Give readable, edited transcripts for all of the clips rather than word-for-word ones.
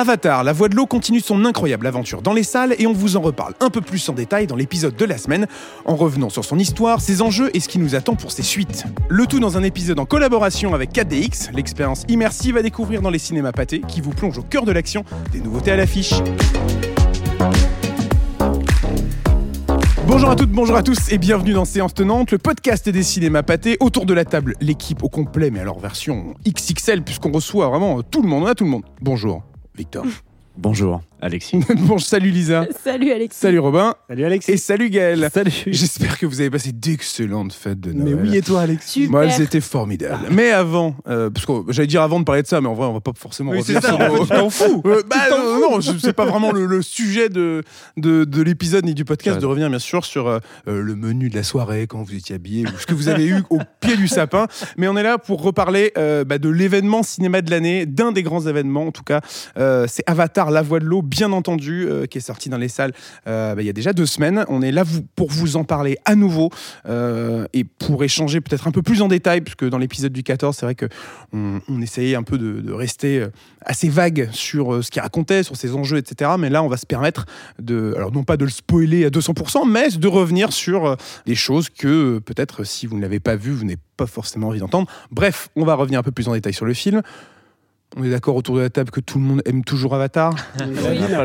Avatar, la voix de l'eau continue son incroyable aventure dans les salles et on vous en reparle un peu plus en détail dans l'épisode de la semaine, en revenant sur son histoire, ses enjeux et ce qui nous attend pour ses suites. Le tout dans un épisode en collaboration avec 4DX, l'expérience immersive à découvrir dans les cinémas Pathé qui vous plonge au cœur de l'action, des nouveautés à l'affiche. Bonjour à toutes, bonjour à tous et bienvenue dans Séance Tenante, le podcast des cinémas Pathé. Autour de la table, l'équipe au complet, mais alors version XXL, puisqu'on reçoit vraiment tout le monde, on a tout le monde. Bonjour Victor. Bonjour Alexis. Bon, salut Lisa. Salut Alexis. Salut Robin. Salut Alexis. Et salut Gaël. Salut. J'espère que vous avez passé d'excellentes fêtes de Noël. Mais oui, et toi Alexis? Moi, elles étaient formidables. Mais avant, parce que j'allais dire avant de parler de ça, mais en vrai, on va pas forcément revenir sur... Oui, c'est ça, t'en fous. Non, c'est pas vraiment le sujet de l'épisode ni du podcast, de revenir bien sûr sur le menu de la soirée, quand vous étiez habillés, ou ce que vous avez eu au pied du sapin. Mais on est là pour reparler de l'événement cinéma de l'année, d'un des grands événements en tout cas. C'est Avatar, la voix de l'eau, bien entendu, qui est sorti dans les salles il y a déjà 2 semaines. On est là pour vous en parler à nouveau et pour échanger peut-être un peu plus en détail, puisque dans l'épisode du 14, c'est vrai qu'on essayait un peu de rester assez vague sur ce qu'il racontait, sur ses enjeux, etc. Mais là, on va se permettre alors non pas de le spoiler à 200%, mais de revenir sur des choses que peut-être, si vous ne l'avez pas vu, vous n'avez pas forcément envie d'entendre. Bref, on va revenir un peu plus en détail sur le film. On est d'accord autour de la table que tout le monde aime toujours Avatar. Oui,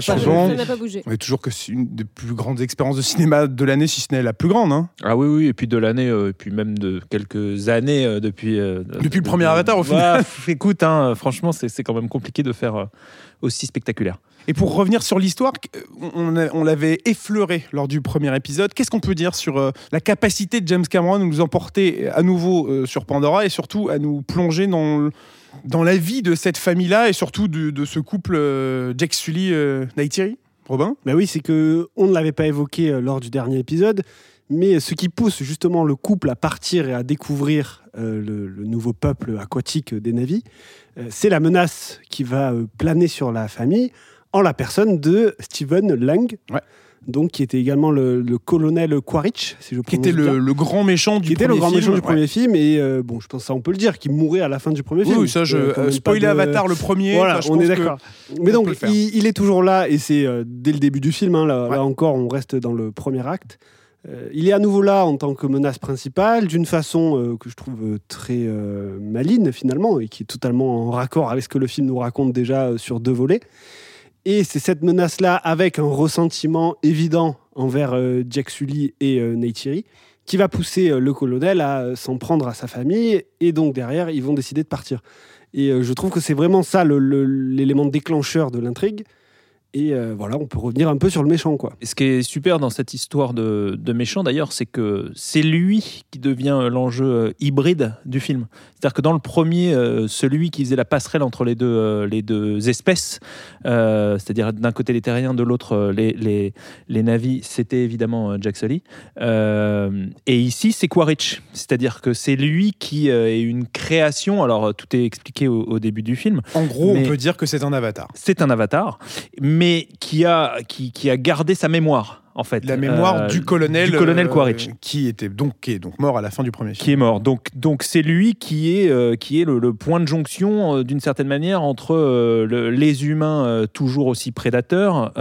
ça n'a pas bougé. On est toujours que c'est une des plus grandes expériences de cinéma de l'année, si ce n'est la plus grande. Hein. Ah oui, et puis de l'année, et puis même de quelques années depuis. Depuis le premier Avatar, au final. Bah, écoute, franchement, c'est quand même compliqué de faire aussi spectaculaire. Et pour revenir sur l'histoire, on l'avait effleuré lors du premier épisode. Qu'est-ce qu'on peut dire sur la capacité de James Cameron à nous emporter à nouveau sur Pandora et surtout à nous plonger dans la vie de cette famille-là et surtout de ce couple Jake Sully, Neytiri, Robin? Bah oui, c'est que on ne l'avait pas évoqué lors du dernier épisode, mais ce qui pousse justement le couple à partir et à découvrir le nouveau peuple aquatique des Na'vi, c'est la menace qui va planer sur la famille en la personne de Stephen Lang. Ouais. Donc, qui était également le colonel Quaritch, si je prononce bien. Qui était le grand méchant du premier film. Premier film. Et bon, je pense que ça, on peut le dire, qui mourait à la fin du premier film. Oui, ça, spoiler Avatar le premier. Voilà, on est d'accord. Mais donc, il est toujours là, et c'est dès le début du film. Là encore, on reste dans le premier acte. Il est à nouveau là en tant que menace principale, d'une façon que je trouve très maligne, finalement, et qui est totalement en raccord avec ce que le film nous raconte déjà sur 2 volets. Et c'est cette menace-là, avec un ressentiment évident envers Jake Sully et Neytiri, qui va pousser le colonel à s'en prendre à sa famille. Et donc, derrière, ils vont décider de partir. Et je trouve que c'est vraiment ça l'élément déclencheur de l'intrigue. Et voilà, on peut revenir un peu sur le méchant, quoi. Et ce qui est super dans cette histoire de méchant, d'ailleurs, c'est que c'est lui qui devient l'enjeu hybride du film. C'est-à-dire que dans le premier, celui qui faisait la passerelle entre les deux espèces, c'est-à-dire d'un côté les terriens, de l'autre les Na'vi, c'était évidemment Jake Sully. Et ici, c'est Quaritch. C'est-à-dire que c'est lui qui est une création. Alors, tout est expliqué au début du film. En gros, on peut dire que c'est un avatar. C'est un avatar, mais qui a gardé sa mémoire, en fait. La mémoire du colonel Quaritch. Qui est donc mort à la fin du premier film. Qui est mort. Donc c'est lui qui est le point de jonction, d'une certaine manière, entre les humains toujours aussi prédateurs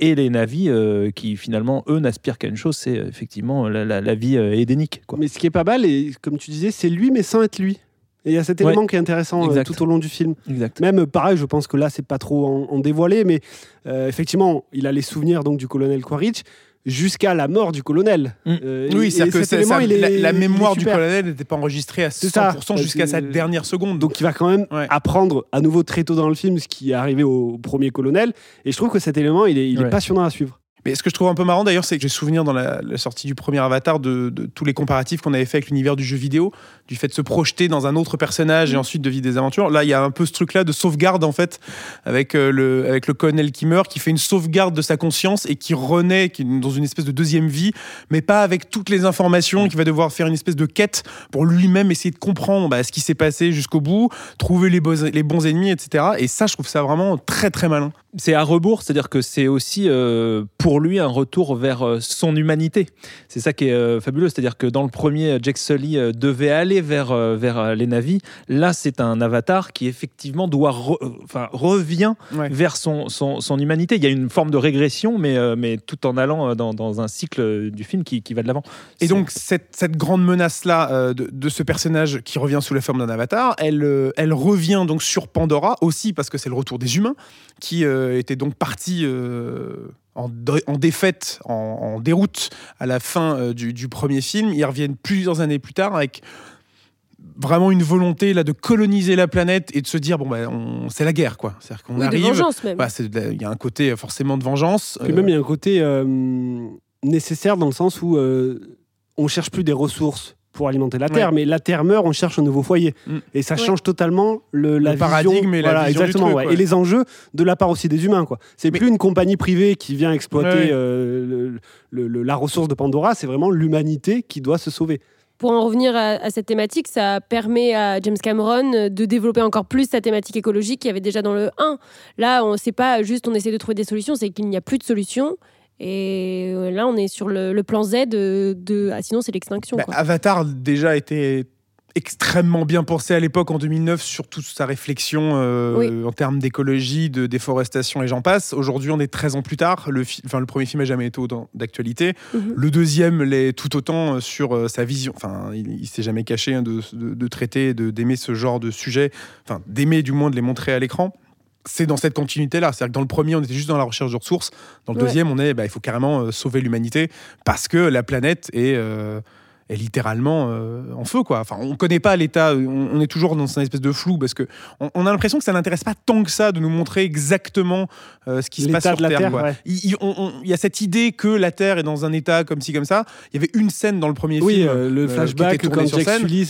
et les Na'vi qui, finalement, eux, n'aspirent qu'à une chose, c'est effectivement la vie édénique, quoi. Mais ce qui est pas mal, et comme tu disais, c'est lui, mais sans être lui. Et il y a cet élément qui est intéressant tout au long du film. Exact. Même pareil, je pense que là, c'est pas trop en dévoilé, mais effectivement, il a les souvenirs donc, du colonel Quaritch jusqu'à la mort du colonel. Oui, c'est-à-dire que la mémoire du colonel n'était pas enregistrée à 100% jusqu'à sa dernière seconde. Donc il va quand même apprendre à nouveau très tôt dans le film ce qui est arrivé au premier colonel. Et je trouve que cet élément, il est passionnant à suivre. Mais ce que je trouve un peu marrant d'ailleurs, c'est que j'ai souvenir dans la sortie du premier Avatar de tous les comparatifs qu'on avait fait avec l'univers du jeu vidéo, du fait de se projeter dans un autre personnage et ensuite de vivre des aventures. Là, il y a un peu ce truc-là de sauvegarde en fait, avec le colonel qui meurt, qui fait une sauvegarde de sa conscience et qui renaît dans une espèce de deuxième vie, mais pas avec toutes les informations, qui va devoir faire une espèce de quête pour lui-même essayer de comprendre ce qui s'est passé jusqu'au bout, trouver les bons ennemis, etc. Et ça, je trouve ça vraiment très très malin. c'est à rebours, c'est-à-dire que c'est aussi pour lui un retour vers son humanité. C'est ça qui est fabuleux, c'est-à-dire que dans le premier, Jake Sully devait aller vers les Na'vi. Là, c'est un avatar qui effectivement revient vers son humanité. Il y a une forme de régression, mais tout en allant dans un cycle du film qui va de l'avant. Et donc cette grande menace-là de ce personnage qui revient sous la forme d'un avatar, elle revient donc sur Pandora aussi parce que c'est le retour des humains qui étaient donc partis en défaite, en déroute à la fin du premier film. Ils reviennent plusieurs années plus tard avec vraiment une volonté là de coloniser la planète et de se dire c'est la guerre quoi, c'est-à-dire qu'on arrive de vengeance même. Il y a un côté forcément de vengeance et même il y a un côté nécessaire dans le sens où on cherche plus des ressources pour alimenter la Terre, mais la Terre meurt, on cherche un nouveau foyer. Et ça change totalement le paradigme et la vision exactement, du truc. Ouais. Et les enjeux de la part aussi des humains. Quoi. C'est plus une compagnie privée qui vient exploiter la ressource de Pandora, c'est vraiment l'humanité qui doit se sauver. Pour en revenir à cette thématique, ça permet à James Cameron de développer encore plus sa thématique écologique qu'il y avait déjà dans le 1. Là, c'est pas juste on essaie de trouver des solutions, c'est qu'il n'y a plus de solutions. Et là, on est sur le plan Z sinon, c'est l'extinction. Quoi. Avatar, déjà, était extrêmement bien pensé à l'époque, en 2009, sur toute sa réflexion en termes d'écologie, de déforestation et j'en passe. Aujourd'hui, on est 13 ans plus tard. Le premier film n'a jamais été autant d'actualité. Mm-hmm. Le deuxième l'est tout autant sur sa vision. Enfin, il ne s'est jamais caché de traiter, d'aimer ce genre de sujet. Enfin, d'aimer du moins de les montrer à l'écran. C'est dans cette continuité-là. C'est-à-dire que dans le premier, on était juste dans la recherche de ressources. Dans le deuxième, on est, il faut carrément sauver l'humanité parce que la planète est littéralement en feu, quoi. Enfin, on ne connaît pas l'état. On est toujours dans une espèce de flou parce qu'on a l'impression que ça n'intéresse pas tant que ça de nous montrer exactement ce qui l'état se passe sur Terre. Ouais. Il y a cette idée que la Terre est dans un état comme ci, comme ça. Il y avait une scène dans le premier film. Le flashback quand Jake Sully,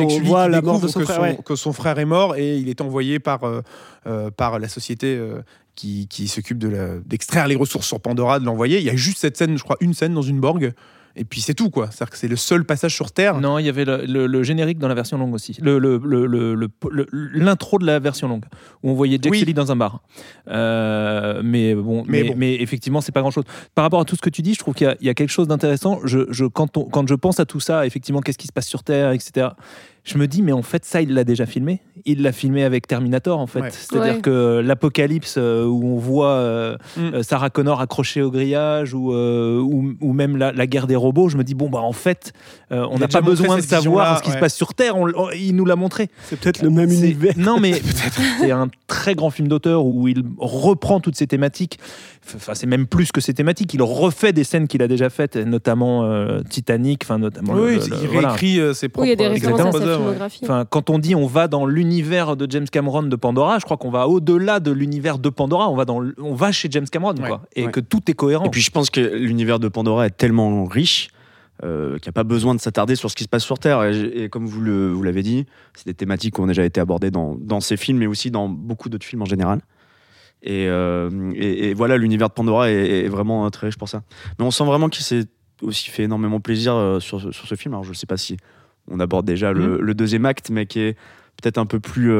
on voit la mort de son frère. Que son frère est mort et il est envoyé par la société qui s'occupe d'extraire les ressources sur Pandora, de l'envoyer. Il y a juste cette scène, je crois, une scène dans une borg. Et puis c'est tout, quoi. C'est-à-dire que c'est le seul passage sur Terre. Non, il y avait le générique dans la version longue aussi. L'intro de la version longue, où on voyait Jake Sully dans un bar. Mais effectivement, c'est pas grand-chose. Par rapport à tout ce que tu dis, je trouve qu'il y a quelque chose d'intéressant. Quand je pense à tout ça, effectivement, qu'est-ce qui se passe sur Terre, etc., je me dis, mais en fait, ça, il l'a déjà filmé. Il l'a filmé avec Terminator, en fait. Ouais. C'est-à-dire que l'apocalypse où on voit Sarah Connor accrochée au grillage ou même la guerre des robots, je me dis, en fait, on n'a pas besoin de savoir ce qui se passe sur Terre. Il nous l'a montré. C'est peut-être le même univers. Non, mais c'est un très grand film d'auteur où il reprend toutes ces thématiques. Enfin, c'est même plus que ces thématiques. Il refait des scènes qu'il a déjà faites, notamment Titanic. Il réécrit ses propres... Enfin, quand on dit on va dans l'univers de James Cameron de Pandora, je crois qu'on va au-delà de l'univers de Pandora, on va chez James Cameron, quoi, que tout est cohérent. Et puis je pense que l'univers de Pandora est tellement riche qu'il n'y a pas besoin de s'attarder sur ce qui se passe sur Terre. Et comme vous l'avez dit, c'est des thématiques qui ont déjà été abordées dans ces films, mais aussi dans beaucoup d'autres films en général. Et voilà, l'univers de Pandora est vraiment très riche pour ça. Mais on sent vraiment qu'il s'est aussi fait énormément plaisir sur ce film. Alors je ne sais pas si... On aborde déjà le deuxième acte, mais qui est peut-être un peu plus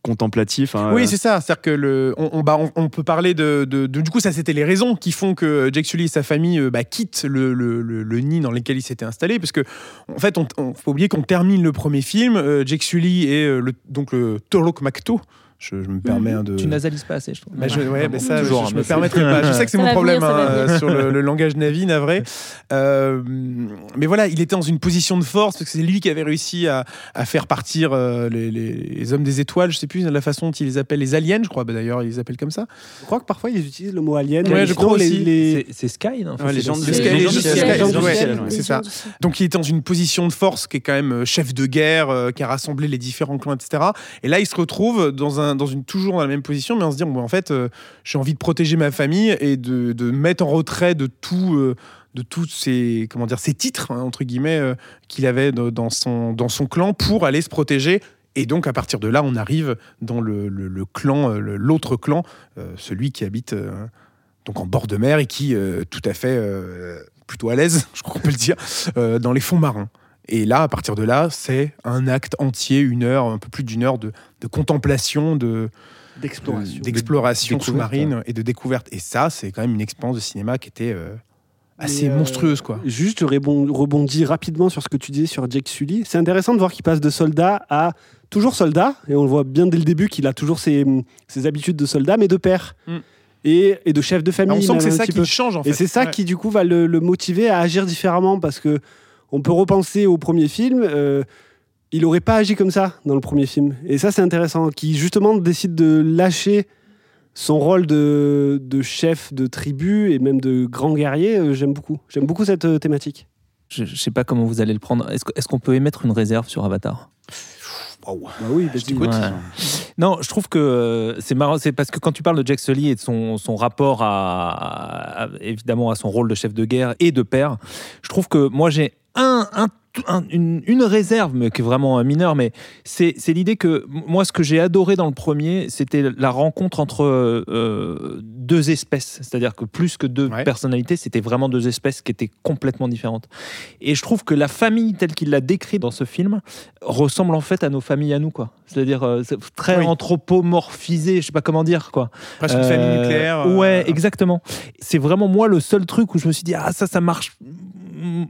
contemplatif. Hein. Oui, c'est ça. C'est-à-dire que on peut parler de... Du coup, ça, c'était les raisons qui font que Jake Sully et sa famille quittent le nid dans lequel ils s'étaient installés. Parce qu'en fait, il ne faut pas oublier qu'on termine le premier film. Jake Sully et le Toruk Macto. Je me permets de... Tu nasalises pas assez, je trouve. Je me permettrai pas. Je sais que c'est mon problème sur le langage Na'vi, navré. Mais voilà, il était dans une position de force, parce que c'est lui qui avait réussi à faire partir les hommes des étoiles, je sais plus la façon dont ils les appellent, les aliens, je crois. D'ailleurs, ils les appellent comme ça. Je crois que parfois, ils utilisent le mot alien. Ouais, je crois aussi. C'est Sky, non ? Les gens du ciel. C'est ça. Donc, il était dans une position de force qui est quand même chef de guerre, qui a rassemblé les différents clans, etc. Et là, il se retrouve toujours dans la même position, mais en se disant en fait j'ai envie de protéger ma famille et de mettre en retrait de tout de tous ces ces titres entre guillemets qu'il avait dans son clan pour aller se protéger. Et donc à partir de là on arrive dans le clan l'autre clan, celui qui habite donc en bord de mer et qui tout à fait plutôt à l'aise, je crois qu'on peut le dire, dans les fonds marins. Et là, à partir de là, c'est un acte entier, un peu plus d'une heure de contemplation, d'exploration sous-marine et de découverte. Et ça, c'est quand même une expérience de cinéma qui était assez monstrueuse, quoi. Juste, je rebondis rapidement sur ce que tu disais sur Jake Sully. C'est intéressant de voir qu'il passe de soldat à toujours soldat, et on le voit bien dès le début qu'il a toujours ses habitudes de soldat, mais de père. Mm. Et de chef de famille. On sent que c'est ça qui change, en fait. Et c'est ça qui, du coup, va le motiver à agir différemment, parce que on peut repenser au premier film, il n'aurait pas agi comme ça dans le premier film. Et ça, c'est intéressant, qui justement décide de lâcher son rôle de chef de tribu et même de grand guerrier. J'aime beaucoup cette thématique. Je sais pas comment vous allez le prendre. Est-ce qu'on peut émettre une réserve sur Avatar ? Wow. Bah oui, je t'écoute. Ouais. Non, je trouve que c'est marrant, c'est parce que quand tu parles de Jake Sully et de son rapport à évidemment à son rôle de chef de guerre et de père, je trouve que moi j'ai une réserve, mais qui est vraiment mineure, mais c'est l'idée que moi, ce que j'ai adoré dans le premier, c'était la rencontre entre deux espèces, c'est-à-dire que plus que deux personnalités, c'était vraiment deux espèces qui étaient complètement différentes. Et je trouve que la famille telle qu'il l'a décrite dans ce film ressemble en fait à nos familles à nous, quoi. C'est-à-dire très anthropomorphisé, je sais pas comment dire, quoi. Presque une famille nucléaire. Ouais, exactement. C'est vraiment moi le seul truc où je me suis dit ah ça marche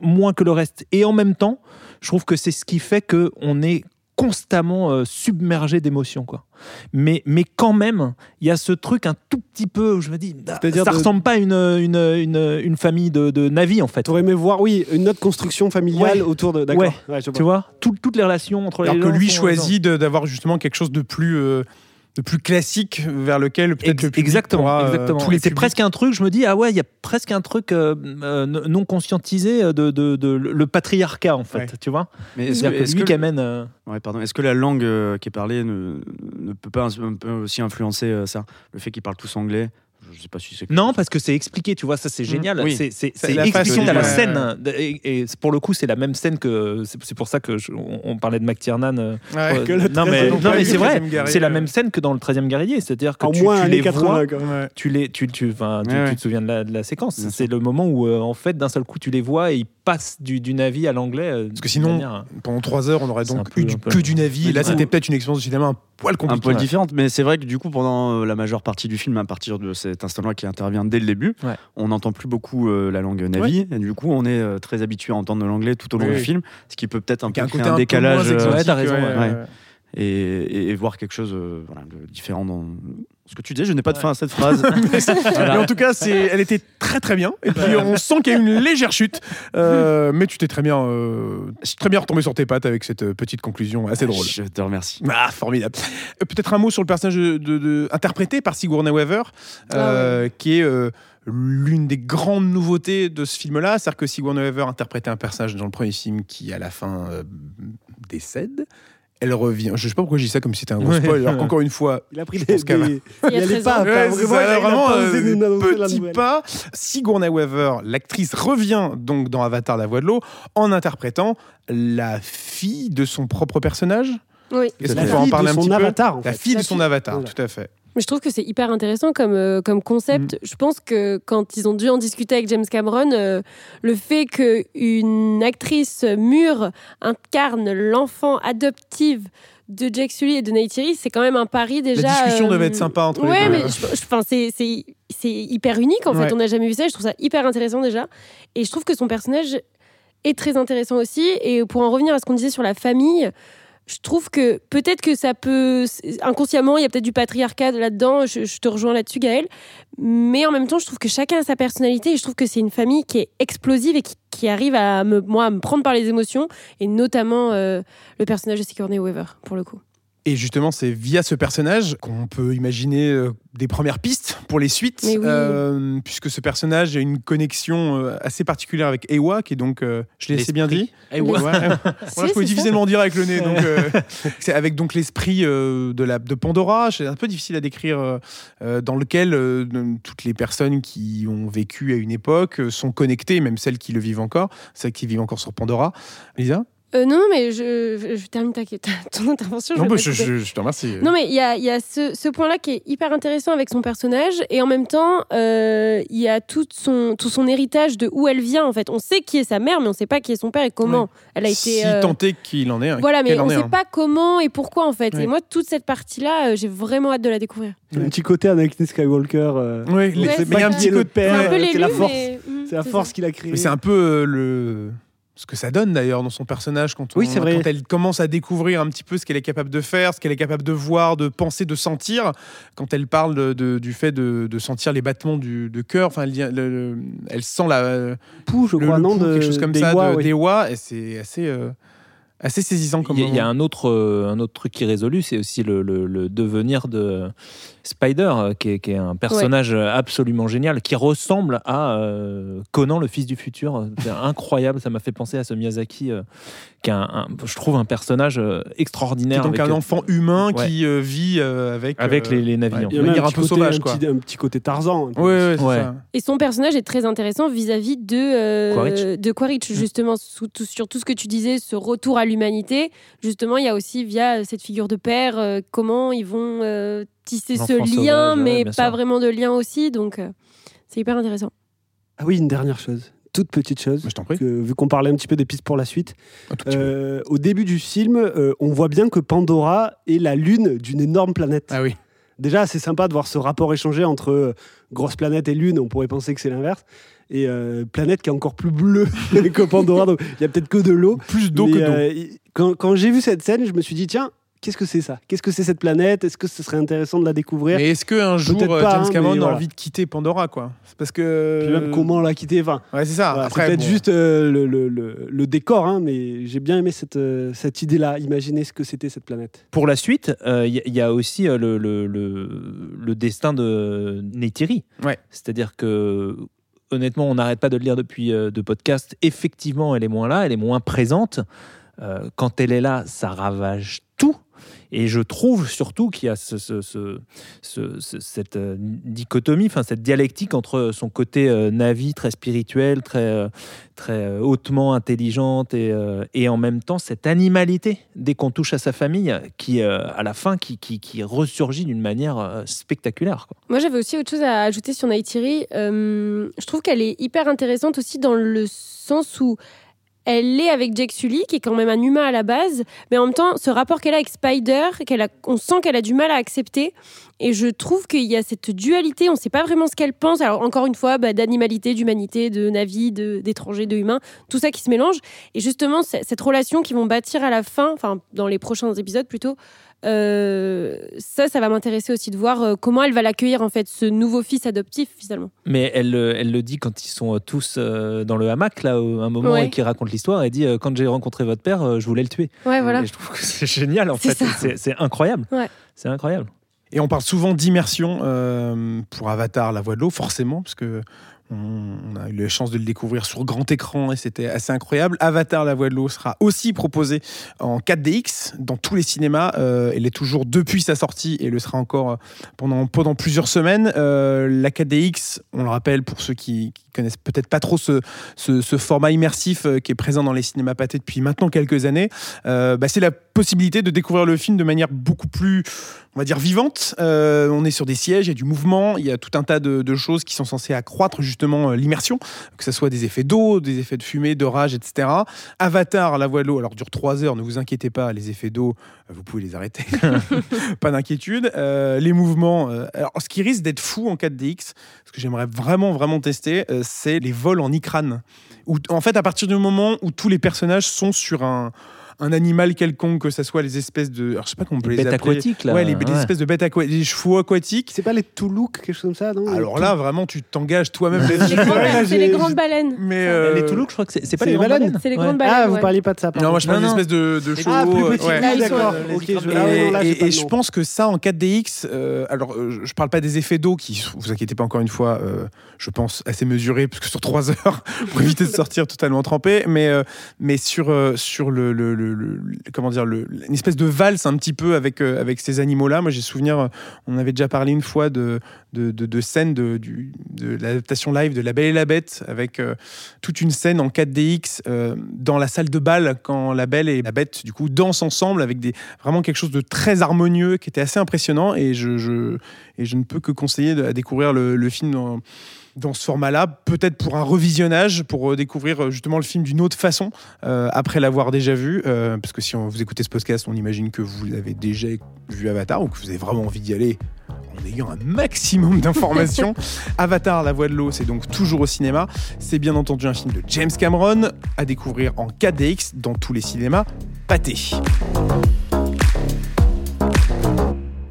moins que le reste. Et en même temps, je trouve que c'est ce qui fait qu'on est constamment submergé d'émotions, quoi. Mais quand même, il y a ce truc un tout petit peu où je me dis, ça ressemble pas à une famille de Na'vi, en fait. T'aurais aimé voir, une autre construction familiale autour de... D'accord. Ouais, tu vois, toutes les relations entre les gens... Alors que lui choisit d'avoir justement quelque chose de plus... le plus classique vers lequel peut-être le public exactement. Tous les c'est publics. Presque un truc, je me dis, ah ouais, il y a presque un truc non conscientisé de le patriarcat, en fait, tu vois. Mais est-ce que amène... est-ce que la langue qui est parlée ne peut pas un peu aussi influencer ça, le fait qu'ils parlent tous anglais? Je sais pas si c'est... Non, parce que c'est expliqué, tu vois, ça c'est génial. Oui. C'est expliqué dans la scène. Et pour le coup, c'est la même scène que... C'est pour ça qu'on parlait de McTiernan. Non, mais c'est vrai. C'est la même scène que dans le 13e guerrier. C'est-à-dire que tu les vois, tu te souviens de la séquence. Bien c'est sûr. Le moment où, en fait, d'un seul coup, tu les vois et ils passent du Na'vi à l'anglais. Parce que sinon, pendant 3 heures, on aurait donc eu que du Na'vi. Et là, c'était peut-être une expérience finalement un poil compliquée. Un poil différente, mais c'est vrai que du coup, pendant la majeure partie du film, à partir de cet instant-là qui intervient dès le début, on n'entend plus beaucoup la langue Na'vi, et du coup on est très habitué à entendre l'anglais tout au long du film, ce qui peut peut-être un peu créer un décalage, t'as raison, et voir quelque chose de différent dans ce que tu disais. Je n'ai pas de fin à cette phrase. Mais en tout cas, elle était très très bien. Et puis on sent qu'il y a eu une légère chute. Mais tu t'es très bien retombé sur tes pattes avec cette petite conclusion assez drôle. Je te remercie. Ah, formidable. Peut-être un mot sur le personnage interprété par Sigourney Weaver, qui est l'une des grandes nouveautés de ce film-là. C'est-à-dire que Sigourney Weaver interprétait un personnage dans le premier film qui, à la fin, décède. Elle revient. Je sais pas pourquoi je dis ça comme si c'était un gros spoil. Alors qu'encore une fois, il a pris Sigourney Weaver, l'actrice, revient donc dans Avatar la voix de l'eau en interprétant la fille de son propre personnage. Oui. Est-ce qu'on peut en parler un petit peu ? La fille de son avatar, tout à fait. Mais je trouve que c'est hyper intéressant comme concept. Je pense que quand ils ont dû en discuter avec James Cameron, le fait qu'une actrice mûre incarne l'enfant adoptive de Jake Sully et de Neytiri, c'est quand même un pari déjà... La discussion devait être sympa entre les deux. Ouais, mais c'est hyper unique, en fait. On n'a jamais vu ça, je trouve ça hyper intéressant déjà. Et je trouve que son personnage est très intéressant aussi. Et pour en revenir à ce qu'on disait sur la famille... Je trouve que peut-être que ça peut... Inconsciemment, il y a peut-être du patriarcat là-dedans. Je te rejoins là-dessus, Gaël. Mais en même temps, je trouve que chacun a sa personnalité. Et je trouve que c'est une famille qui est explosive et qui arrive à me prendre par les émotions. Et notamment le personnage de Sigourney Weaver, pour le coup. Et justement, c'est via ce personnage qu'on peut imaginer des premières pistes pour les suites, puisque ce personnage a une connexion assez particulière avec Eywa, qui est donc, je l'ai assez bien dit. Eywa. Je pouvais difficilement dire avec le nez. Donc, c'est avec donc l'esprit de Pandora, c'est un peu difficile à décrire, dans lequel toutes les personnes qui ont vécu à une époque sont connectées, même celles qui le vivent encore, celles qui vivent encore sur Pandora. Lisa ? Non, mais je termine ton intervention. Non, je te remercie. Non, mais il y a ce point-là qui est hyper intéressant avec son personnage, et en même temps, il y a tout son héritage de où elle vient, en fait. On sait qui est sa mère, mais on ne sait pas qui est son père et comment elle a été... Si tenté qu'il en est un. Voilà, mais on ne sait pas comment et pourquoi, en fait. Oui. Et moi, toute cette partie-là, j'ai vraiment hâte de la découvrir. Un petit côté Anakin Skywalker. Oui, mais il y a un petit côté père. C'est la force. C'est la force qu'il a créée. Mais c'est un peu le... ce que ça donne d'ailleurs dans son personnage quand elle commence à découvrir un petit peu ce qu'elle est capable de faire, ce qu'elle est capable de voir, de penser, de sentir. Quand elle parle du fait de sentir les battements du cœur, enfin elle sent la pouls, quelque chose comme des ça, des Eywa, et c'est assez saisissant comme moment. Il y a un autre truc qui est résolu, c'est aussi le devenir de Spider, qui est un personnage absolument génial, qui ressemble à Conan, le fils du futur. C'est incroyable, ça m'a fait penser à ce Miyazaki, qui est, je trouve, un personnage extraordinaire. C'est donc avec, un enfant humain qui vit avec les Na'vi. Il y a un peu sauvage, quoi. Un petit côté Tarzan. Oui, c'est ça. Et son personnage est très intéressant vis-à-vis de Quaritch, justement, sur tout ce que tu disais, ce retour à l'humanité. Justement, il y a aussi, via cette figure de père, comment ils vont... tisser ce lien, mais pas vraiment de lien aussi, donc c'est hyper intéressant. Ah oui, une dernière chose, toute petite chose, je t'en prie. Vu qu'on parlait un petit peu des pistes pour la suite, au début du film, on voit bien que Pandora est la lune d'une énorme planète. Ah oui. Déjà, c'est sympa de voir ce rapport échangé entre grosse planète et lune, on pourrait penser que c'est l'inverse, et planète qui est encore plus bleue que Pandora, donc il y a peut-être que de l'eau. Plus d'eau que d'eau. Quand j'ai vu cette scène, je me suis dit, tiens, qu'est-ce que c'est ça ? Qu'est-ce que c'est cette planète ? Est-ce que ce serait intéressant de la découvrir ? Mais est-ce qu'un jour, James Cameron a envie de quitter Pandora, quoi ? C'est parce que... Puis même comment la quitter ? Enfin, ouais, c'est ça. Voilà, après, c'est peut-être juste le décor, hein, mais j'ai bien aimé cette idée-là, imaginer ce que c'était cette planète. Pour la suite, il y a aussi le destin de Neytiri. Ouais. C'est-à-dire que... Honnêtement, on n'arrête pas de le lire depuis deux podcasts. Effectivement, elle est moins là, elle est moins présente. Quand elle est là, ça ravage tout. Et je trouve surtout qu'il y a cette dichotomie, enfin cette dialectique entre son côté Na'vi très spirituel, très hautement intelligente, et en même temps cette animalité dès qu'on touche à sa famille, qui à la fin qui ressurgit d'une manière spectaculaire, quoi. Moi, j'avais aussi autre chose à ajouter sur Neytiri. Je trouve qu'elle est hyper intéressante aussi dans le sens où elle est avec Jake Sully, qui est quand même un humain à la base, mais en même temps, ce rapport qu'elle a avec Spider, on sent qu'elle a du mal à accepter, et je trouve qu'il y a cette dualité, on ne sait pas vraiment ce qu'elle pense, alors encore une fois, d'animalité, d'humanité, de Na'vi, d'étrangers, de humains, tout ça qui se mélange, et justement, cette relation qu'ils vont bâtir à la fin, enfin, dans les prochains épisodes plutôt, ça va m'intéresser aussi de voir comment elle va l'accueillir, en fait, ce nouveau fils adoptif, finalement. Mais elle le dit quand ils sont tous dans le hamac, là, à un moment, et qui raconte l'histoire, elle dit « Quand j'ai rencontré votre père, je voulais le tuer. » Ouais, voilà. Et je trouve que c'est génial, en fait. C'est incroyable. Ouais. C'est incroyable. Et on parle souvent d'immersion pour Avatar, la voix de l'eau, forcément, parce que on a eu la chance de le découvrir sur grand écran et c'était assez incroyable. Avatar, la voix de l'eau sera aussi proposé en 4DX dans tous les cinémas. Elle est toujours depuis sa sortie et le sera encore pendant plusieurs semaines. La 4DX, on le rappelle pour ceux qui connaissent peut-être pas trop ce format immersif qui est présent dans les cinémas Pathé depuis maintenant quelques années, c'est la possibilité de découvrir le film de manière beaucoup plus, on va dire, vivante. On est sur des sièges, il y a du mouvement, il y a tout un tas de choses qui sont censées accroître justement l'immersion, que ce soit des effets d'eau, des effets de fumée, d'orage, etc. Avatar, la voix de l'eau, alors dure 3 heures, ne vous inquiétez pas, les effets d'eau, vous pouvez les arrêter, pas d'inquiétude. Les mouvements, alors ce qui risque d'être fou en 4DX, ce que j'aimerais vraiment, vraiment tester, c'est les vols en icrane. Où, en fait, à partir du moment où tous les personnages sont sur un animal quelconque, que ce soit les espèces de... Alors, je sais pas comment on peut les appeler. Aquatiques, là. Ouais, les espèces de bêtes aquatiques, les chevaux aquatiques. C'est pas les toulouks, quelque chose comme ça, non ? Alors là, vraiment, tu t'engages toi-même. C'est les grandes baleines. Mais les toulouks, je crois que c'est pas les grandes baleines. C'est les grandes baleines. Ah, vous parliez pas de ça. Non, moi, je parle d'une espèce de chevaux. Ah, plus petit. Ouais. D'accord. Ok, et je pense que ça, en 4DX, alors, je parle pas des effets d'eau qui, vous inquiétez pas encore une fois, je pense assez mesurés, parce que sur 3 heures, pour éviter de sortir totalement trempé, mais sur le une espèce de valse un petit peu avec ces animaux-là. Moi, j'ai souvenir, on avait déjà parlé une fois de de scènes de l'adaptation live de La Belle et la Bête, avec toute une scène en 4DX dans la salle de bal, quand La Belle et la Bête, du coup, dansent ensemble, avec vraiment quelque chose de très harmonieux, qui était assez impressionnant, et je ne peux que conseiller à découvrir le film dans ce format-là, peut-être pour un revisionnage, pour découvrir justement le film d'une autre façon, après l'avoir déjà vu, parce que si vous écoutez ce podcast, on imagine que vous avez déjà vu Avatar, ou que vous avez vraiment envie d'y aller en ayant un maximum d'informations. Avatar, La Voix de l'eau, c'est donc toujours au cinéma. C'est bien entendu un film de James Cameron, à découvrir en 4DX dans tous les cinémas Pathé.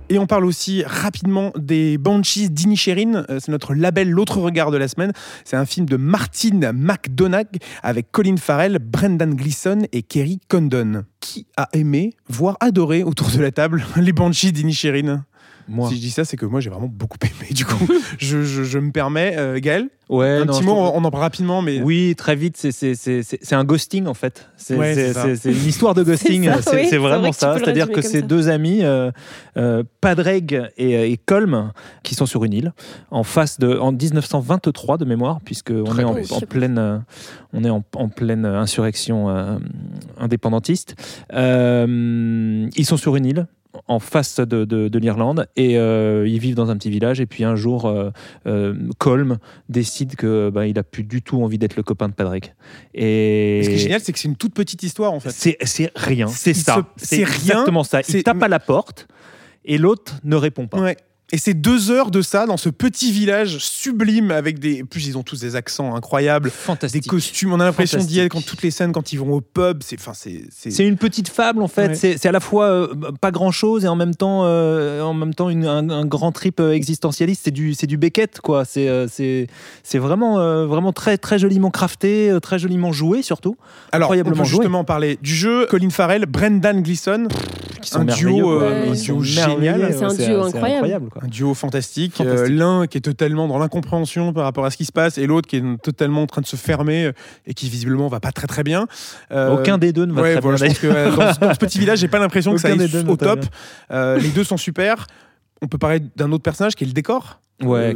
Et on parle aussi rapidement des Banshees d'Inisherin. C'est notre label L'Autre Regard de la semaine. C'est un film de Martin McDonagh avec Colin Farrell, Brendan Gleeson et Kerry Condon. Qui a aimé, voire adoré autour de la table, les Banshees d'Inisherin ? Moi. Si je dis ça, c'est que moi j'ai vraiment beaucoup aimé, du coup je me permets. Gaël, ouais, un petit mot, on en parle rapidement, mais oui, très vite. C'est un ghosting, en fait. C'est une histoire de ghosting. C'est vraiment ça, c'est-à-dire que ces deux amis, Padraig et Colm, qui sont sur une île en face en 1923 de mémoire, puisque on est en pleine insurrection indépendantiste. Ils sont sur une île en face de l'Irlande, et ils vivent dans un petit village, et puis un jour Colm décide que il a plus du tout envie d'être le copain de Padraig. Et ce qui est génial, c'est que c'est une toute petite histoire, en fait. C'est rien, c'est ça. C'est rien, exactement ça. Il tape à la porte et l'autre ne répond pas. Ouais. Et c'est 2 heures de ça dans ce petit village sublime, avec en plus ils ont tous des accents incroyables, des costumes, on a l'impression d'y être quand toutes les scènes, quand ils vont au pub, c'est une petite fable, en fait. Ouais. C'est à la fois pas grand chose, et en même temps un grand trip existentialiste. C'est du Beckett, quoi. C'est vraiment vraiment très très joliment crafté, très joliment joué, surtout. Alors incroyablement on peut justement joué. Parler du jeu. Colin Farrell, Brendan Gleeson, qui sont un duo génial. C'est un duo incroyable, quoi. Un duo fantastique. L'un qui est totalement dans l'incompréhension par rapport à ce qui se passe, et l'autre qui est totalement en train de se fermer, et qui visiblement va pas très très bien. Aucun des deux ne va très bien. Je pense que dans ce petit village, j'ai pas l'impression que ça aille au top. Les deux sont super. On peut parler d'un autre personnage qui est le décor. Ouais,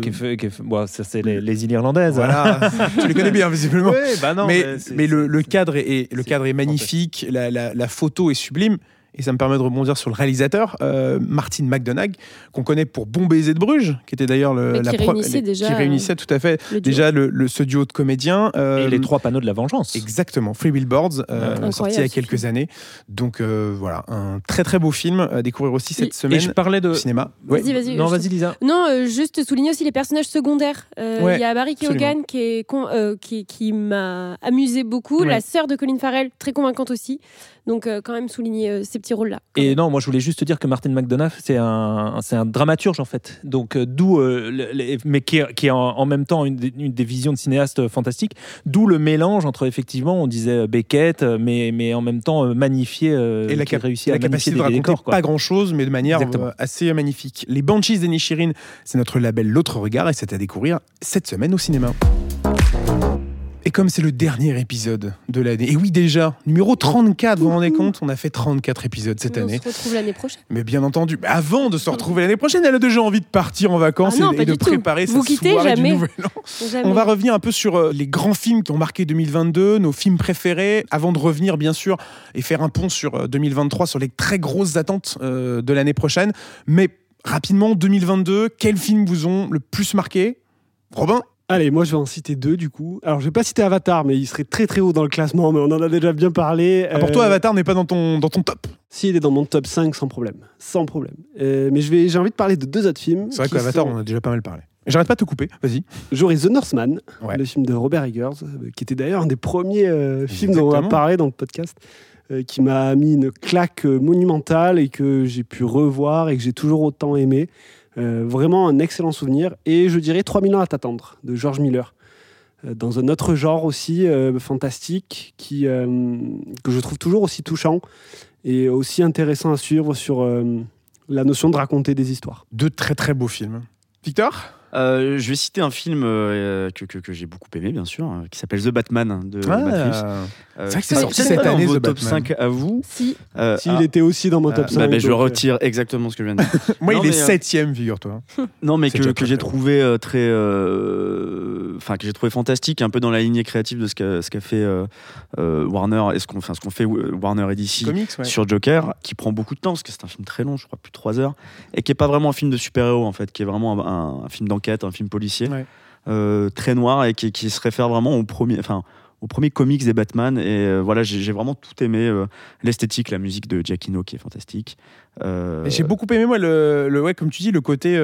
ça, c'est les îles irlandaises. Voilà, tu les connais bien, visiblement. Ouais, mais le cadre est magnifique, la photo est sublime. Et ça me permet de rebondir sur le réalisateur, Martin McDonagh, qu'on connaît pour Bon Baiser de Bruges, qui était d'ailleurs qui réunissait tout à fait ce duo de comédiens. Et les 3 panneaux de la vengeance. Exactement, Three Billboards, sorti il y a quelques années. Donc voilà, un très très beau film à découvrir aussi cette semaine. Et je parlais de cinéma. Vas-y. Non, vas-y, Lisa. Non, juste souligner aussi les personnages secondaires. Il y a Barry Keoghan qui m'a amusé beaucoup. Ouais. La sœur de Colin Farrell, très convaincante aussi. Donc quand même souligner ces petits rôles-là. Et non, moi je voulais juste te dire que Martin McDonagh, c'est un dramaturge, en fait. Donc d'où, mais qui est en même temps une des visions de cinéaste fantastique. D'où le mélange entre, effectivement, on disait Beckett, mais en même temps magnifié. Et la capacité de raconter décors, pas grand-chose, mais de manière assez magnifique. Les Banshees d'Inisherin, c'est notre label L'Autre Regard, et c'est à découvrir cette semaine au cinéma. Et comme c'est le dernier épisode de l'année, et oui, déjà, numéro 34, vous vous rendez compte, on a fait 34 épisodes cette année. On se retrouve l'année prochaine. Mais bien entendu, avant de se retrouver l'année prochaine, elle a déjà envie de partir en vacances et de préparer sa soirée du Nouvel An. Jamais. On va revenir un peu sur les grands films qui ont marqué 2022, nos films préférés, avant de revenir, bien sûr, et faire un pont sur 2023, sur les très grosses attentes de l'année prochaine. Mais rapidement, 2022, quels films vous ont le plus marqué ? Robin ? Allez, moi je vais en citer 2, du coup. Alors je vais pas citer Avatar, mais il serait très très haut dans le classement, mais on en a déjà bien parlé. Pour toi, Avatar n'est pas dans ton top ? Si, il est dans mon top 5 sans problème. Mais j'ai envie de parler de 2 autres films. C'est vrai qu'Avatar, on en a déjà pas mal parlé. J'arrête pas de te couper, vas-y. J'aurais The Northman, le film de Robert Eggers, qui était d'ailleurs un des premiers films dont on a parlé dans le podcast, qui m'a mis une claque monumentale, et que j'ai pu revoir et que j'ai toujours autant aimé. Vraiment un excellent souvenir. Et je dirais 3000 ans à t'attendre de George Miller, dans un autre genre aussi fantastique, que je trouve toujours aussi touchant et aussi intéressant à suivre sur la notion de raconter des histoires. 2 très très beaux films. Victor ? Je vais citer un film que j'ai beaucoup aimé, bien sûr, qui s'appelle The Batman de Matt Reeves. C'est vrai que c'est sorti cette année, dans vos top 5 à vous. Il était aussi dans mon top 5. Je retire exactement ce que je viens de dire. Moi, il est 7ème, figure-toi. Non, mais que j'ai trouvé très... Enfin, que j'ai trouvé fantastique, un peu dans la lignée créative de ce qu'a fait Warner, et ce qu'on fait Warner et DC Comics, sur Joker, qui prend beaucoup de temps, parce que c'est un film très long, je crois, plus de 3 heures, et qui n'est pas vraiment un film de super-héros, en fait, qui est vraiment un film d'enquête, un film policier, très noir, et qui se réfère vraiment au premier comics des Batman, et voilà, j'ai vraiment tout aimé, l'esthétique, la musique de Giacchino qui est fantastique. Et j'ai beaucoup aimé, moi, comme tu dis, le côté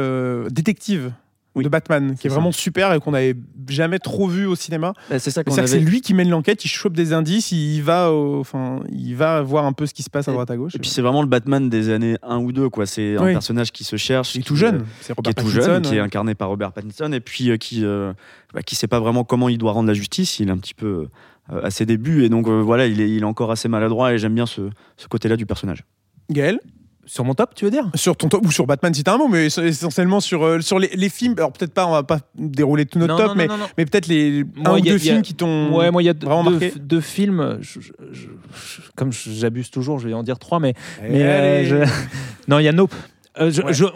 détective. Oui. De Batman, qui est vraiment super et qu'on n'avait jamais trop vu au cinéma. C'est lui qui mène l'enquête, il chope des indices, il va voir un peu ce qui se passe à droite à gauche. Et puis c'est vraiment le Batman des années 1 ou 2, quoi. C'est un personnage qui se cherche. Qui est incarné par Robert Pattinson, et puis qui ne sait pas vraiment comment il doit rendre la justice. Il est un petit peu à ses débuts, et donc il est encore assez maladroit, et j'aime bien ce côté-là du personnage. Gaël ? Sur mon top, tu veux dire ? Sur ton top, ou sur Batman si t'as un mot, mais essentiellement sur les films. Alors peut-être pas, on va pas dérouler tout notre top, mais peut-être deux films qui t'ont vraiment marqué. Deux films, comme j'abuse toujours, je vais en dire 3, mais non, il y a Nope.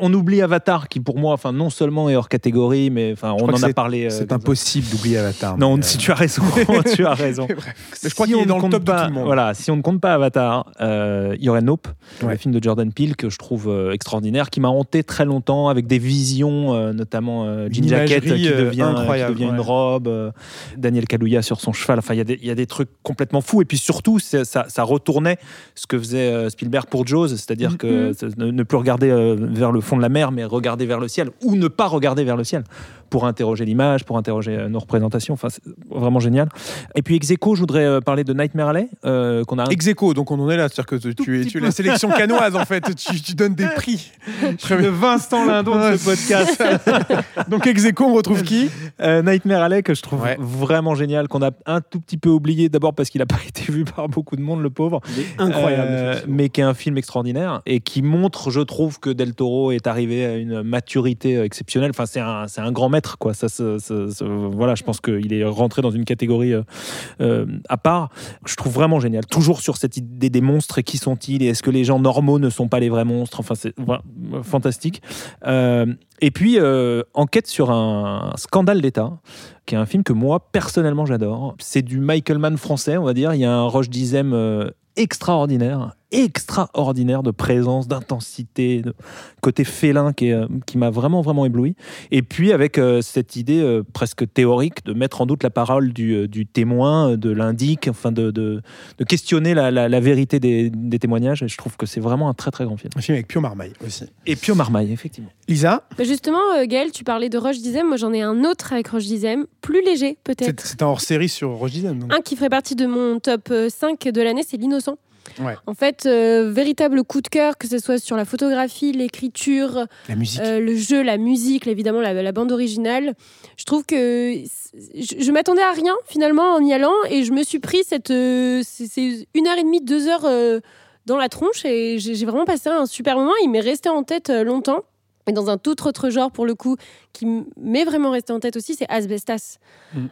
On oublie Avatar, qui pour moi, non seulement est hors catégorie, mais on en a parlé. C'est impossible d'oublier Avatar. Non, si tu as raison, tu as raison. Mais je crois qu'il est dans le top de tout le monde. Voilà, si on ne compte pas Avatar, il y aurait Nope, le film de Jordan Peele que je trouve extraordinaire, qui m'a hanté très longtemps avec des visions, notamment Jean Jacket qui devient une robe, Daniel Kaluuya sur son cheval. Enfin, il y a des trucs complètement fous. Et puis surtout, ça retournait ce que faisait Spielberg pour Jaws, c'est-à-dire que ne plus regarder vers le fond de la mer, mais regarder vers le ciel, ou ne pas regarder vers le ciel, pour interroger l'image, pour interroger nos représentations. Enfin, c'est vraiment génial. Et puis ex aequo, je voudrais parler de Nightmare Alley, qu'on a ex aequo, donc on en est là, c'est-à-dire que tu es la sélection canoise, en fait, tu donnes des prix. Je suis le Vincent Lindon de ce podcast. Donc ex aequo, on retrouve qui ? Nightmare Alley, que je trouve vraiment génial, qu'on a un tout petit peu oublié, d'abord parce qu'il n'a pas été vu par beaucoup de monde, le pauvre. Il est incroyable. Mais qui est un film extraordinaire, et qui montre, je trouve, que Del Toro est arrivé à une maturité exceptionnelle. Enfin, c'est un grand maître, quoi. Voilà, je pense qu'il est rentré dans une catégorie à part. Je trouve vraiment génial. Toujours sur cette idée des monstres, et qui sont-ils, et est-ce que les gens normaux ne sont pas les vrais monstres. Enfin, c'est fantastique. Et puis, enquête sur un scandale d'État, qui est un film que moi, personnellement, j'adore. C'est du Michael Mann français, on va dire. Il y a un Roschdy Zem extraordinaire de présence, d'intensité, de côté félin qui m'a vraiment, vraiment ébloui. Et puis avec cette idée presque théorique de mettre en doute la parole du témoin, de l'indique, enfin de questionner la vérité des témoignages. Et je trouve que c'est vraiment un très, très grand film. Un film avec Pio Marmaille aussi. Et Pio Marmaille, effectivement. Lisa ? Justement, Gaël, tu parlais de Roschdy Zem. Moi, j'en ai un autre avec Roschdy Zem, plus léger peut-être. C'est un hors-série sur Roschdy Zem. Donc. Un qui ferait partie de mon top 5 de l'année, c'est L'Innocent. Ouais. En fait, véritable coup de cœur, que ce soit sur la photographie, l'écriture, la musique. Le jeu, la musique, évidemment la bande originale. Je trouve que je m'attendais à rien finalement en y allant, et je me suis pris cette c'est 1h30, 2h dans la tronche, et j'ai vraiment passé un super moment. Il m'est resté en tête longtemps, et dans un tout autre genre pour le coup, qui m'est vraiment resté en tête aussi, c'est Asbestas,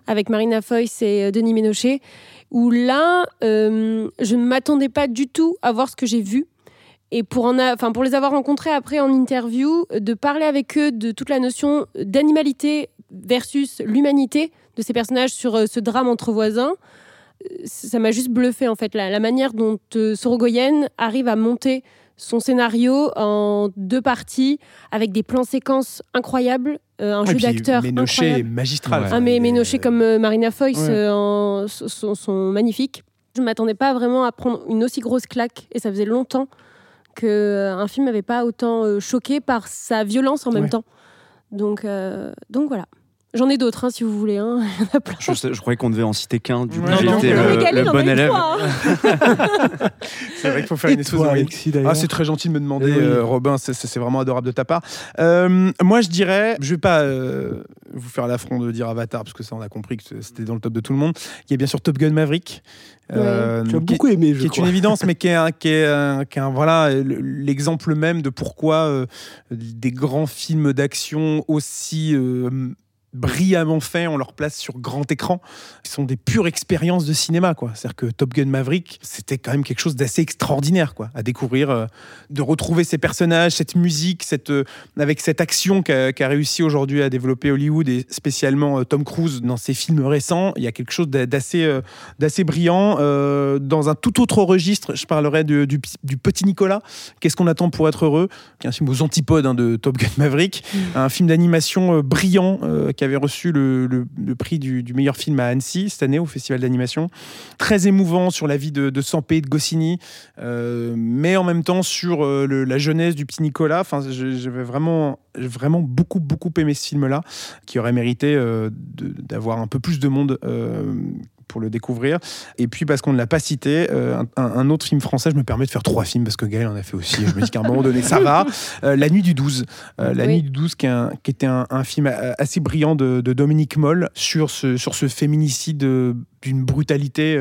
avec Marina Foïs et Denis Ménochet, où là, je ne m'attendais pas du tout à voir ce que j'ai vu. Et pour les avoir rencontrés après en interview, de parler avec eux de toute la notion d'animalité versus l'humanité de ces personnages sur ce drame entre voisins, ça m'a juste bluffé, en fait, la manière dont Sorogoyen arrive à monter son scénario en 2 parties, avec des plans-séquences incroyables, un jeu d'acteurs Ménochet incroyable. Magistral. Ouais. Ménochet comme Marina Foïs sont magnifiques. Je ne m'attendais pas vraiment à prendre une aussi grosse claque, et ça faisait longtemps qu'un film n'avait pas autant choqué par sa violence en même temps. Donc voilà. J'en ai d'autres, hein, si vous voulez. Hein. Il y en a plein. Je croyais qu'on devait en citer qu'un. Du coup, j'ai été le bon élève. C'est vrai qu'il faut faire une excuse. Ah, c'est très gentil de me demander, Robin. C'est vraiment adorable de ta part. Moi, je dirais, je ne vais pas vous faire l'affront de dire Avatar, parce que ça, on a compris que c'était dans le top de tout le monde. Il y a bien sûr Top Gun Maverick. Tu as beaucoup aimé, je crois. Qui est une évidence, mais qui est un, voilà, l'exemple même de pourquoi des grands films d'action aussi brillamment faits, on leur place sur grand écran. Ils sont des pures expériences de cinéma, quoi. C'est-à-dire que Top Gun Maverick, c'était quand même quelque chose d'assez extraordinaire, quoi, à découvrir, de retrouver ces personnages, cette musique, avec cette action qu'a réussi aujourd'hui à développer Hollywood, et spécialement Tom Cruise dans ses films récents. Il y a quelque chose d'assez brillant. Dans un tout autre registre, je parlerai du Petit Nicolas. Qu'est-ce qu'on attend pour être heureux ? Qui est un film aux antipodes, hein, de Top Gun Maverick. Un film d'animation brillant, qui avait reçu le prix du meilleur film à Annecy cette année au Festival d'animation. Très émouvant sur la vie de Sampé, de Goscinny, mais en même temps sur la jeunesse du petit Nicolas. Enfin, j'avais vraiment beaucoup aimé ce film-là, qui aurait mérité d'avoir un peu plus de monde pour le découvrir. Et puis, parce qu'on ne l'a pas cité, un autre film français, je me permets de faire 3 films parce que Gaël en a fait aussi, je me dis qu'à un moment donné ça va, La Nuit du 12, La Nuit du 12 qui était un film assez brillant de Dominique Moll sur ce féminicide d'une brutalité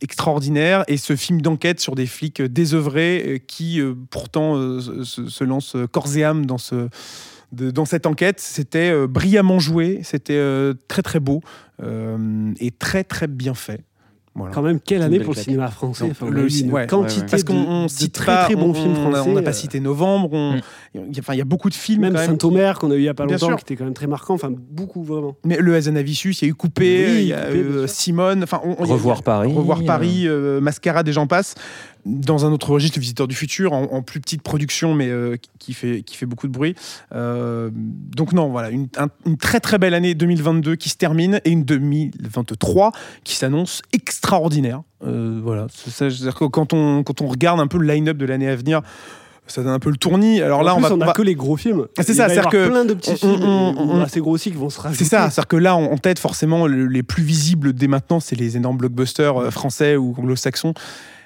extraordinaire, et ce film d'enquête sur des flics désœuvrés qui pourtant se lancent corps et âme dans cette enquête. C'était brillamment joué, c'était très très beau, et très très bien fait. Voilà. Quand même, quelle année pour le cinéma français, quantité parce qu'on cite de très bons films français. On n'a pas cité Novembre, il y a beaucoup de films, même Saint-Omer qu'on a eu il n'y a pas longtemps, qui était quand même très marquant, enfin beaucoup vraiment. Mais le Hazanavicius, il y a eu Coupé, il y a Simone, enfin Revoir Paris, Mascara, des gens passent. Dans un autre registre, Visiteur du futur, en plus petite production, mais qui fait beaucoup de bruit. Donc non, voilà, une très très belle année 2022 qui se termine, et une 2023 qui s'annonce extraordinaire. Voilà, c'est-à-dire que quand on regarde un peu le line-up de l'année à venir, ça donne un peu le tournis. Alors là, on a que les gros films. Il va y avoir plein de petits films assez gros aussi qui vont se rajouter. C'est ça, c'est-à-dire que là, en tête, forcément, les plus visibles dès maintenant, c'est les énormes blockbusters français ou anglo-saxons.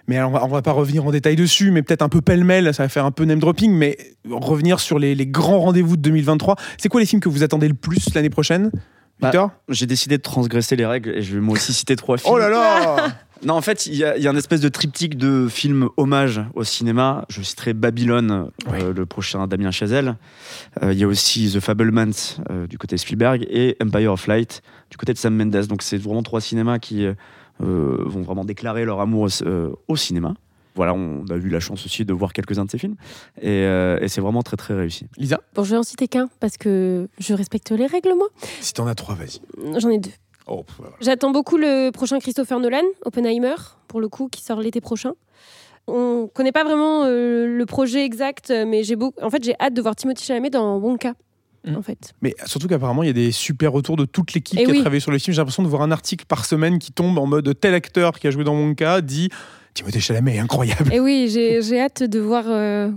Mais alors, on ne va pas revenir en détail dessus, mais peut-être un peu pêle-mêle, ça va faire un peu name-dropping, mais revenir sur les grands rendez-vous de 2023. C'est quoi les films que vous attendez le plus l'année prochaine, Victor ? J'ai décidé de transgresser les règles, et je vais moi aussi citer 3 films. Oh là là ! Non, en fait, il y a une espèce de triptyque de films hommages au cinéma. Je citerai Babylone, le prochain Damien Chazelle. Il y a aussi The Fabelmans du côté de Spielberg, et Empire of Light du côté de Sam Mendes. Donc c'est vraiment 3 cinémas qui vont vraiment déclarer leur amour au cinéma. Voilà, on a eu la chance aussi de voir quelques-uns de ces films, et c'est vraiment très très réussi. Lisa ? Bon, je vais en citer qu'un parce que je respecte les règles, moi. Si t'en as 3, vas-y. J'en ai 2. Oh, voilà. J'attends beaucoup le prochain Christopher Nolan, Oppenheimer, pour le coup, qui sort l'été prochain. On connaît pas vraiment le projet exact, mais j'ai hâte de voir Timothée Chalamet dans Wonka. En fait. Mais surtout qu'apparemment, il y a des super retours de toute l'équipe qui a travaillé sur le film. J'ai l'impression de voir un article par semaine qui tombe en mode tel acteur qui a joué dans Wonka dit Timothée Chalamet est incroyable. Et oui, j'ai hâte de voir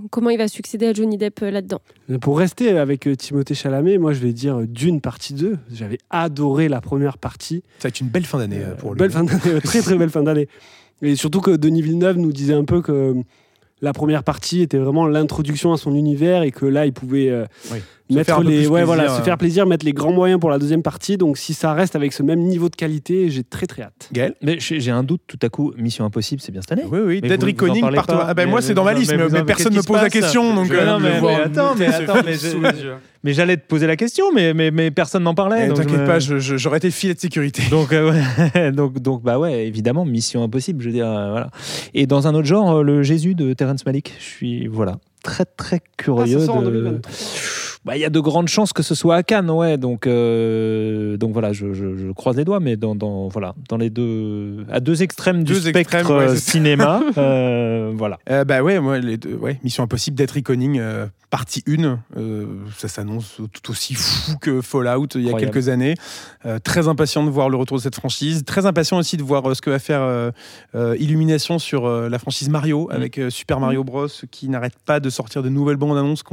comment il va succéder à Johnny Depp là-dedans. Pour rester avec Timothée Chalamet, moi je vais dire Dune partie 2. J'avais adoré la première partie. Ça va être une belle fin d'année pour lui. Belle fin d'année, très très belle fin d'année. Et surtout que Denis Villeneuve nous disait un peu que la première partie était vraiment l'introduction à son univers, et que là, il pouvait se faire plaisir, mettre les grands moyens pour la deuxième partie. Donc, si ça reste avec ce même niveau de qualité, j'ai très très hâte. Gaël ? Mais j'ai un doute tout à coup. Mission Impossible, c'est bien cette année ? Oui. Dead Reckoning, partout. Ah ben moi, c'est dans ma liste, mais personne ne me pose la question. Donc, mais j'allais te poser la question, mais personne n'en parlait. Ne t'inquiète pas, j'aurais été filet de sécurité. Donc bah ouais, évidemment, Mission Impossible, je veux dire, voilà. Et dans un autre genre, le Jésus de Terrence Malick, je suis très très curieux. Ça sort en 2023. Il y a de grandes chances que ce soit à Cannes, donc voilà, je croise les doigts, mais dans les deux, à deux extrêmes du spectre cinéma, voilà. Mission Impossible Dead Reckoning partie 1, ça s'annonce tout aussi fou que Fallout il y a quelques années. Très impatient de voir le retour de cette franchise, très impatient aussi de voir ce que va faire Illumination sur la franchise Mario avec Super Mario Bros, qui n'arrête pas de sortir de nouvelles bandes annonces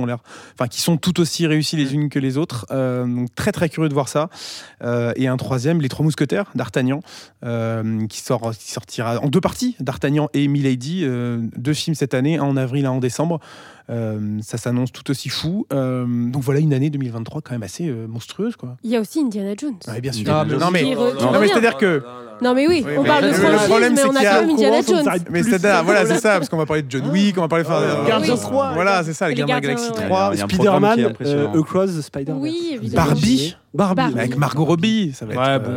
qui sont tout aussi aussi réussies les unes que les autres. Donc très très curieux de voir ça. Et un troisième, Les Trois Mousquetaires d'Artagnan, qui sortira en deux parties, d'Artagnan et Milady. Deux films cette année, un en avril, un en décembre. Ça s'annonce tout aussi fou. Donc voilà une année 2023 quand même assez monstrueuse, quoi. Il y a aussi Indiana Jones. Ouais, bien sûr. Non mais c'est-à-dire que non mais oui, on parle de franchise mais on a quand même Indiana Jones. Mais c'est-à-dire voilà, c'est ça, parce qu'on va parler de John Wick, on va parler de Guardians 3. Voilà, c'est ça, les Gardiens de la Galaxie 3, Spider-Man, Across the Spider-Verse. Oui, évidemment. Barbie avec Margot Robbie, ça va être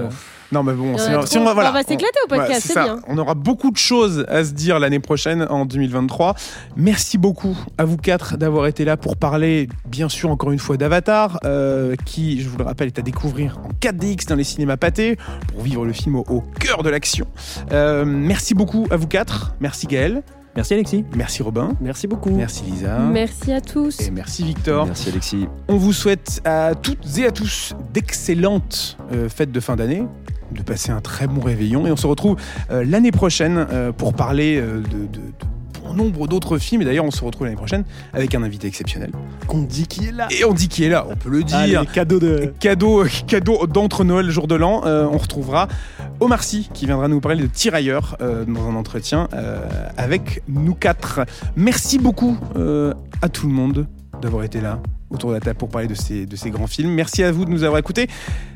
Non mais bon, si on va voilà, on va s'éclater au podcast, c'est bien. On aura beaucoup de choses à se dire l'année prochaine en 2023. Merci beaucoup à vous quatre d'avoir été là pour parler, bien sûr encore une fois d'Avatar, qui, je vous le rappelle, est à découvrir en 4DX dans les cinémas Pathé pour vivre le film au cœur de l'action. Merci beaucoup à vous quatre. Merci Gaël. Merci Alexis. Merci Robin. Merci beaucoup. Merci Lisa. Merci à tous. Et merci Victor. Merci Alexis. On vous souhaite à toutes et à tous d'excellentes fêtes de fin d'année, de passer un très bon réveillon, et on se retrouve l'année prochaine pour parler de bon nombre d'autres films, et d'ailleurs on se retrouve l'année prochaine avec un invité exceptionnel. Qu'on dit qui est là. Et on dit qui est là, on peut le dire. Allez, cadeau d'entre Noël, jour de l'an. On retrouvera Omar Sy qui viendra nous parler de Tirailleurs dans un entretien avec nous quatre. Merci beaucoup à tout le monde d'avoir été là autour de la table pour parler de ces grands films. Merci à vous de nous avoir écoutés.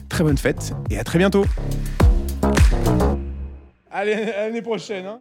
Très bonne fête et à très bientôt. Allez, à l'année prochaine. Hein.